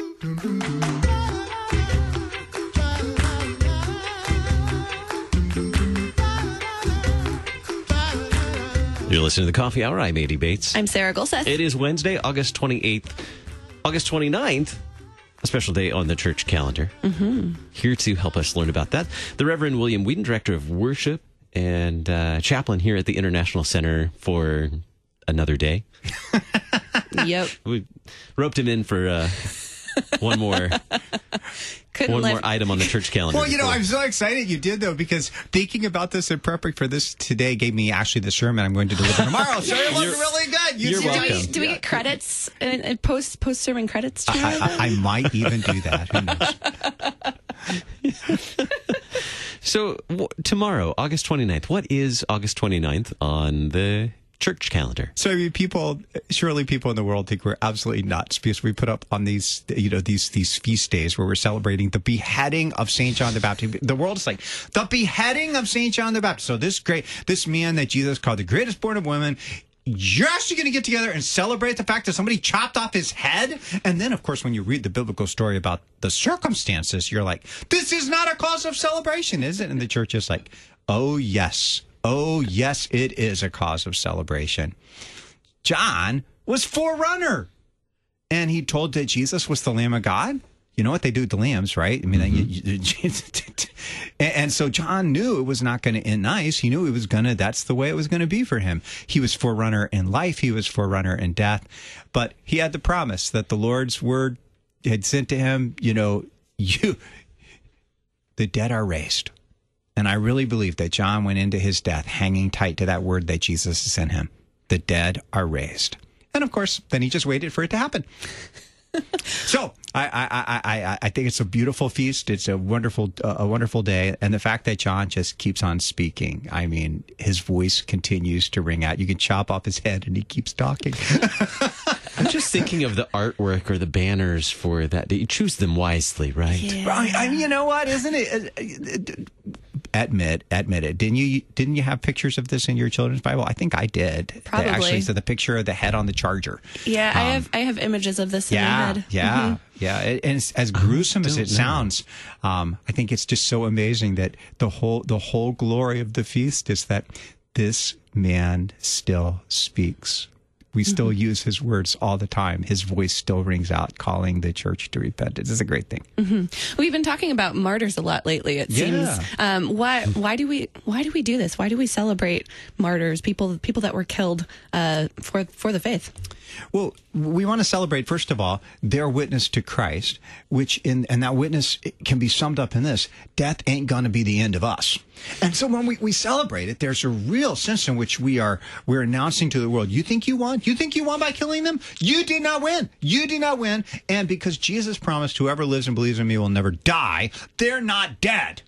You're listening to The Coffee Hour. I'm Andy Bates. I'm Sarah Golseth. It is Wednesday, August 28th. August 29th, a special day on the church calendar. Mm-hmm. Here to help us learn about that, the Reverend William Weedon, Director of Worship and chaplain here at the International Center for another day. Yep. We roped him in for one more item on the church calendar. Well, you know, I'm so excited you did, though, because thinking about this and prepping for this today gave me actually the sermon I'm going to deliver tomorrow. So it was really good. You're welcome. Do we get credits and post-sermon credits tomorrow? I might even do that. Who knows? So tomorrow, August 29th, what is August 29th on the church calendar? So I mean, surely people in the world think we're absolutely nuts because we put up on these, you know, these feast days where we're celebrating the beheading of St. John the Baptist. The world is like, the beheading of St. John the Baptist. So this man that Jesus called the greatest born of women, you're actually going to get together and celebrate the fact that somebody chopped off his head? And then, of course, when you read the biblical story about the circumstances, you're like, this is not a cause of celebration, is it? And the church is like, oh, yes, it is a cause of celebration. John was forerunner, and he told that Jesus was the Lamb of God. You know what they do with the lambs, right? I mean, and so John knew it was not going to end nice. He knew that's the way it was going to be for him. He was forerunner in life. He was forerunner in death. But he had the promise that the Lord's word had sent to him, you know, the dead are raised. And I really believe that John went into his death hanging tight to that word that Jesus sent him. The dead are raised. And of course, then he just waited for it to happen. So I think it's a beautiful feast. It's a wonderful day. And the fact that John just keeps on speaking, I mean, his voice continues to ring out. You can chop off his head and he keeps talking. I'm just thinking of the artwork or the banners for that. You choose them wisely, right? Yeah. I mean, you know what? Isn't it? Admit it. Didn't you have pictures of this in your children's Bible? I think I did. Probably. Actually, so the picture of the head on the charger. Yeah, I have images of this in my head. Yeah, yeah. And it's as gruesome as it sounds, I think it's just so amazing that the whole glory of the feast is that this man still speaks. We still use his words all the time. His voice still rings out, calling the church to repentance. It's a great thing. Mm-hmm. We've been talking about martyrs a lot lately, it seems. Why do we do this? Why do we celebrate martyrs, people that were killed for the faith? Well, we want to celebrate, first of all, their witness to Christ, and that witness can be summed up in this: death ain't going to be the end of us. And so when we celebrate it, there's a real sense in which we're announcing to the world, you think you won? You think you won by killing them? You did not win. You did not win. And because Jesus promised whoever lives and believes in me will never die, they're not dead.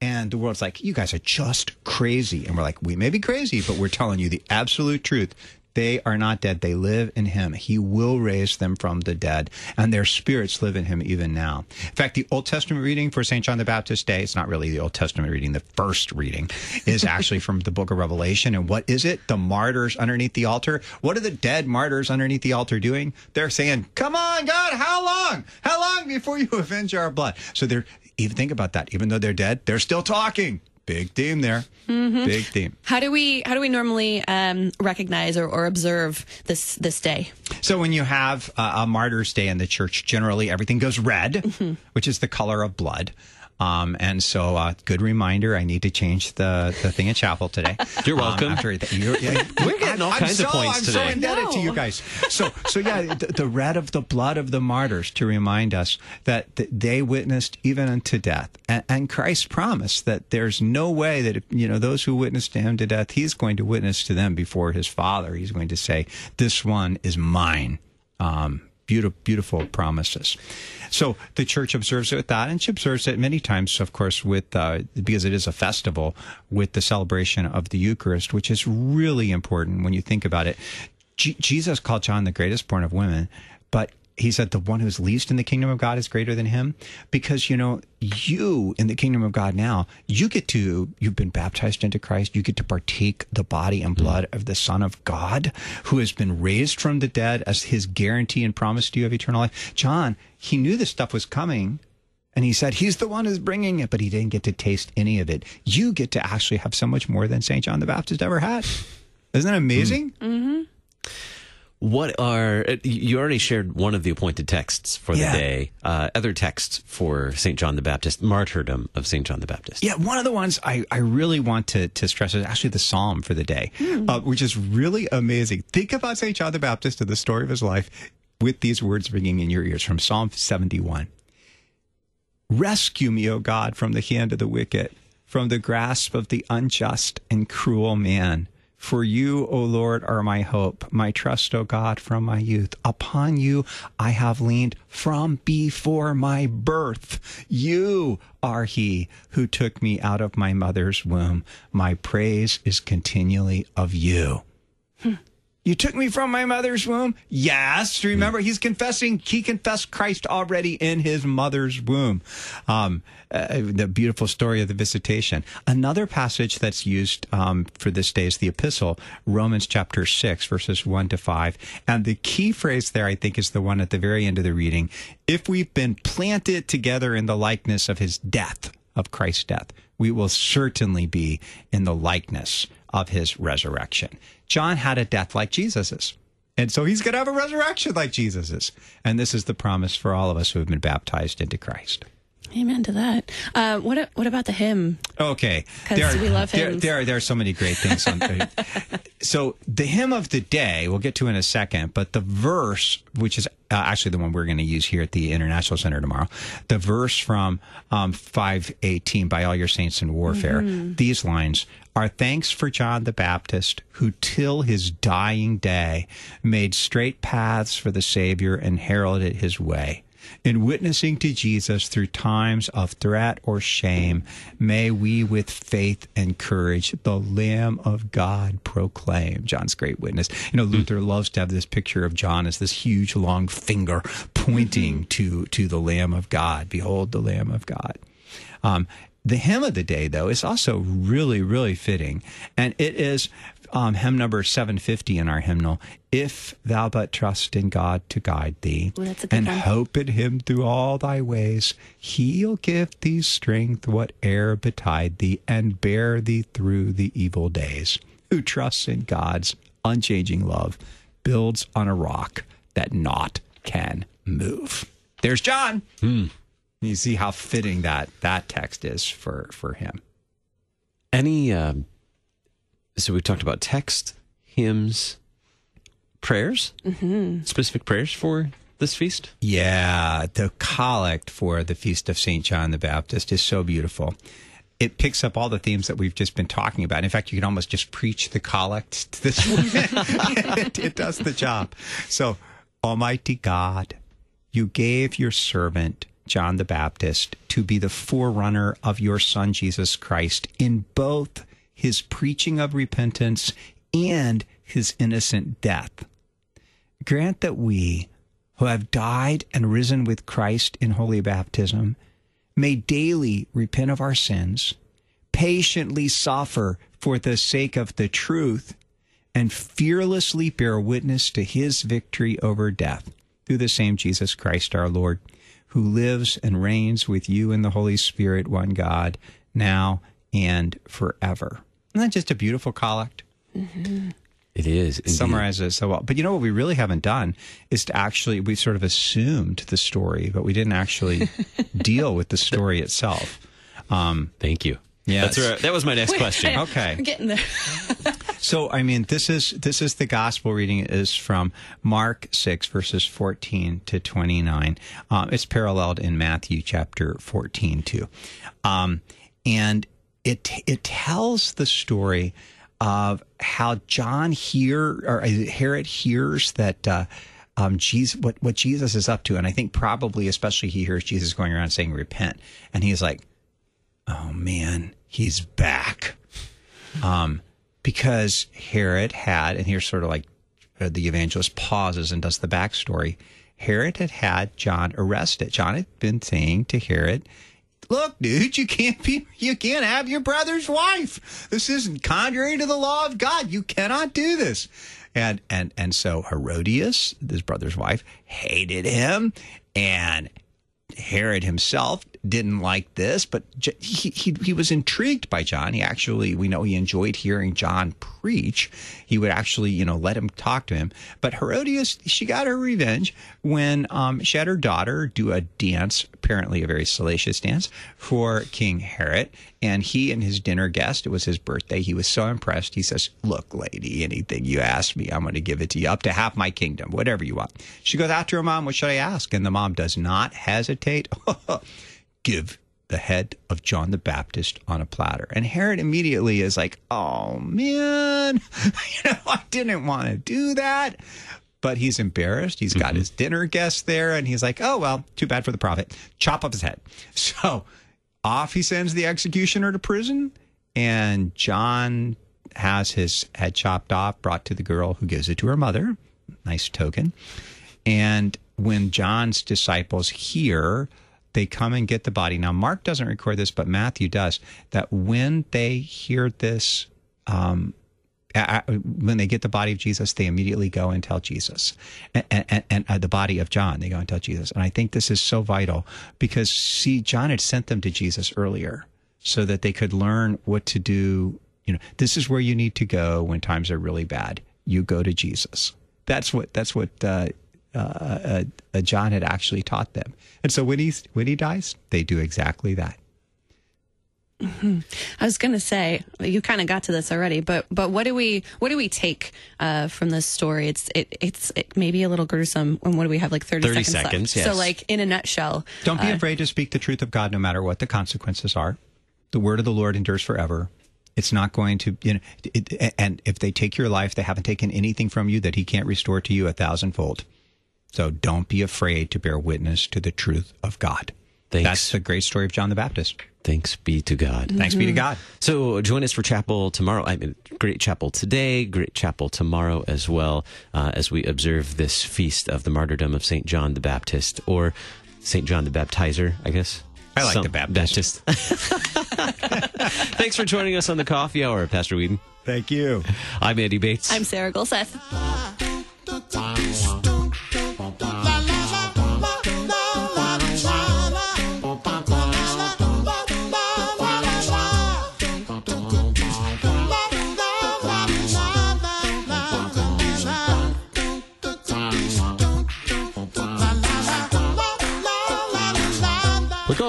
And the world's like, you guys are just crazy. And we're like, we may be crazy, but we're telling you the absolute truth. They are not dead. They live in him. He will raise them from the dead, and their spirits live in him even now. In fact, the Old Testament reading for St. John the Baptist Day, it's not really the Old Testament reading. The first reading is actually from the book of Revelation. And what is it? The martyrs underneath the altar. What are the dead martyrs underneath the altar doing? They're saying, come on, God, how long? How long before you avenge our blood? So even think about that. Even though they're dead, they're still talking. Big theme there. Mm-hmm. Big theme. How do we normally recognize or observe this day? So when you have a martyr's day in the church, generally everything goes red, which is the color of blood. And so, good reminder. I need to change the thing in chapel today. You're welcome. We're getting all kinds of points today. I'm so indebted to you guys. So yeah, the red of the blood of the martyrs to remind us that they witnessed even unto death, and Christ promised that there's no way that those who witnessed to him to death, he's going to witness to them before his Father. He's going to say, "This one is mine." Beautiful promises. So the church observes it with that, and she observes it many times, of course, with because it is a festival, with the celebration of the Eucharist, which is really important when you think about it. Jesus called John the greatest born of women, but he said, the one who's least in the kingdom of God is greater than him. Because, you know, you in the kingdom of God now, you get to, you've been baptized into Christ. You get to partake the body and blood of the Son of God, who has been raised from the dead as his guarantee and promise to you of eternal life. John, he knew this stuff was coming. And he said, he's the one who's bringing it, but he didn't get to taste any of it. You get to actually have so much more than St. John the Baptist ever had. Isn't that amazing? Mm-hmm. You already shared one of the appointed texts for the day, other texts for St. John the Baptist, martyrdom of St. John the Baptist. Yeah, one of the ones I really want to stress is actually the psalm for the day, which is really amazing. Think about St. John the Baptist and the story of his life with these words ringing in your ears from Psalm 71. Rescue me, O God, from the hand of the wicked, from the grasp of the unjust and cruel man. For you, O Lord, are my hope, my trust, O God, from my youth. Upon you I have leaned from before my birth. You are he who took me out of my mother's womb. My praise is continually of you. You took me from my mother's womb? Yes. Remember, he's confessing. He confessed Christ already in his mother's womb. The beautiful story of the Visitation. Another passage that's used for this day is the epistle, Romans chapter 6, verses 1-5. And the key phrase there, I think, is the one at the very end of the reading. If we've been planted together in the likeness of his death, of Christ's death, we will certainly be in the likeness of his resurrection. John had a death like Jesus's, and so he's going to have a resurrection like Jesus's. And this is the promise for all of us who have been baptized into Christ. Amen to that. What about the hymn? Okay, because we love hymns. There are so many great things. So the hymn of the day we'll get to in a second, but the verse, which is actually the one we're going to use here at the International Center tomorrow, the verse from 5:18, by all your saints in warfare, these lines are thanks for John the Baptist, who till his dying day made straight paths for the Savior and heralded his way. In witnessing to Jesus through times of threat or shame, may we with faith and courage the Lamb of God proclaim. John's great witness. You know, Luther loves to have this picture of John as this huge long finger pointing to the Lamb of God. Behold the Lamb of God. The hymn of the day, though, is also really, really fitting. And it is hymn number 750 in our hymnal. If thou but trust in God to guide thee, and hope in him through all thy ways, he'll give thee strength whate'er betide thee, and bear thee through the evil days. Who trusts in God's unchanging love builds on a rock that naught can move. There's John. You see how fitting that text is for him. So we talked about text, hymns, prayers, specific prayers for this feast. Yeah, the collect for the Feast of St. John the Baptist is so beautiful. It picks up all the themes that we've just been talking about. In fact, you can almost just preach the collect to this woman. It does the job. So, Almighty God, you gave your servant John the Baptist to be the forerunner of your Son, Jesus Christ, in both his preaching of repentance and his innocent death. Grant that we, who have died and risen with Christ in holy baptism, may daily repent of our sins, patiently suffer for the sake of the truth, and fearlessly bear witness to his victory over death, through the same Jesus Christ our Lord, who lives and reigns with you in the Holy Spirit, one God, now and forever. Isn't that just a beautiful collect? It is. Indeed. Summarizes it so well. But you know what we really haven't done is to actually, we sort of assumed the story, but we didn't actually deal with the story itself. Thank you. Yeah, that was my next question. Okay. I'm getting there. So, I mean, this is the gospel reading. It is from Mark 6, verses 14-29. It's paralleled in Matthew chapter 14, too. And it tells the story of how Herod hears that what Jesus is up to. And I think probably especially he hears Jesus going around saying, repent. And he's like, oh, man, he's back. Because Herod had, and here's sort of like the evangelist pauses and does the backstory. Herod had had John arrested. John had been saying to Herod, "Look, dude, you can't have your brother's wife. This isn't contrary to the law of God. You cannot do this." And so Herodias, his brother's wife, hated him, and Herod himself didn't like this, but he was intrigued by John. He actually, we know he enjoyed hearing John preach. He would actually, let him talk to him. But Herodias, she got her revenge when she had her daughter do a dance, apparently a very salacious dance, for King Herod. And he and his dinner guest, it was his birthday, he was so impressed. He says, "Look, lady, anything you ask me, I'm going to give it to you, up to half my kingdom, whatever you want." She goes out to her mom, "What should I ask?" And the mom does not hesitate. "Give the head of John the Baptist on a platter." And Herod immediately is like, "Oh, man, I didn't want to do that." But he's embarrassed. He's got his dinner guest there, and he's like, "Oh, well, too bad for the prophet. Chop up his head." So off he sends the executioner to prison, and John has his head chopped off, brought to the girl who gives it to her mother. Nice token. And when John's disciples hear, they come and get the body. Now, Mark doesn't record this, but Matthew does, that when they hear this, when they get the body of Jesus, they immediately go and tell Jesus. And the body of John, they go and tell Jesus. And I think this is so vital because, see, John had sent them to Jesus earlier so that they could learn what to do. This is where you need to go when times are really bad. You go to Jesus. That's what John had actually taught them. And so when he dies, they do exactly that. Mm-hmm. I was going to say, you kind of got to this already, but what do we take from this story? It's maybe a little gruesome. And what do we have, like 30 seconds left? Yes. So like in a nutshell. Don't be afraid to speak the truth of God no matter what the consequences are. The word of the Lord endures forever. It's not going to, and if they take your life, they haven't taken anything from you that he can't restore to you 1,000-fold. So don't be afraid to bear witness to the truth of God. Thanks. That's the great story of John the Baptist. Thanks be to God. Mm-hmm. Thanks be to God. So join us for chapel tomorrow. I mean, great chapel today, great chapel tomorrow as well, as we observe this feast of the martyrdom of St. John the Baptist, or St. John the Baptizer, I guess. I like the Baptist. Thanks for joining us on the Coffee Hour, Pastor Weedon. Thank you. I'm Andy Bates. I'm Sarah Golseth.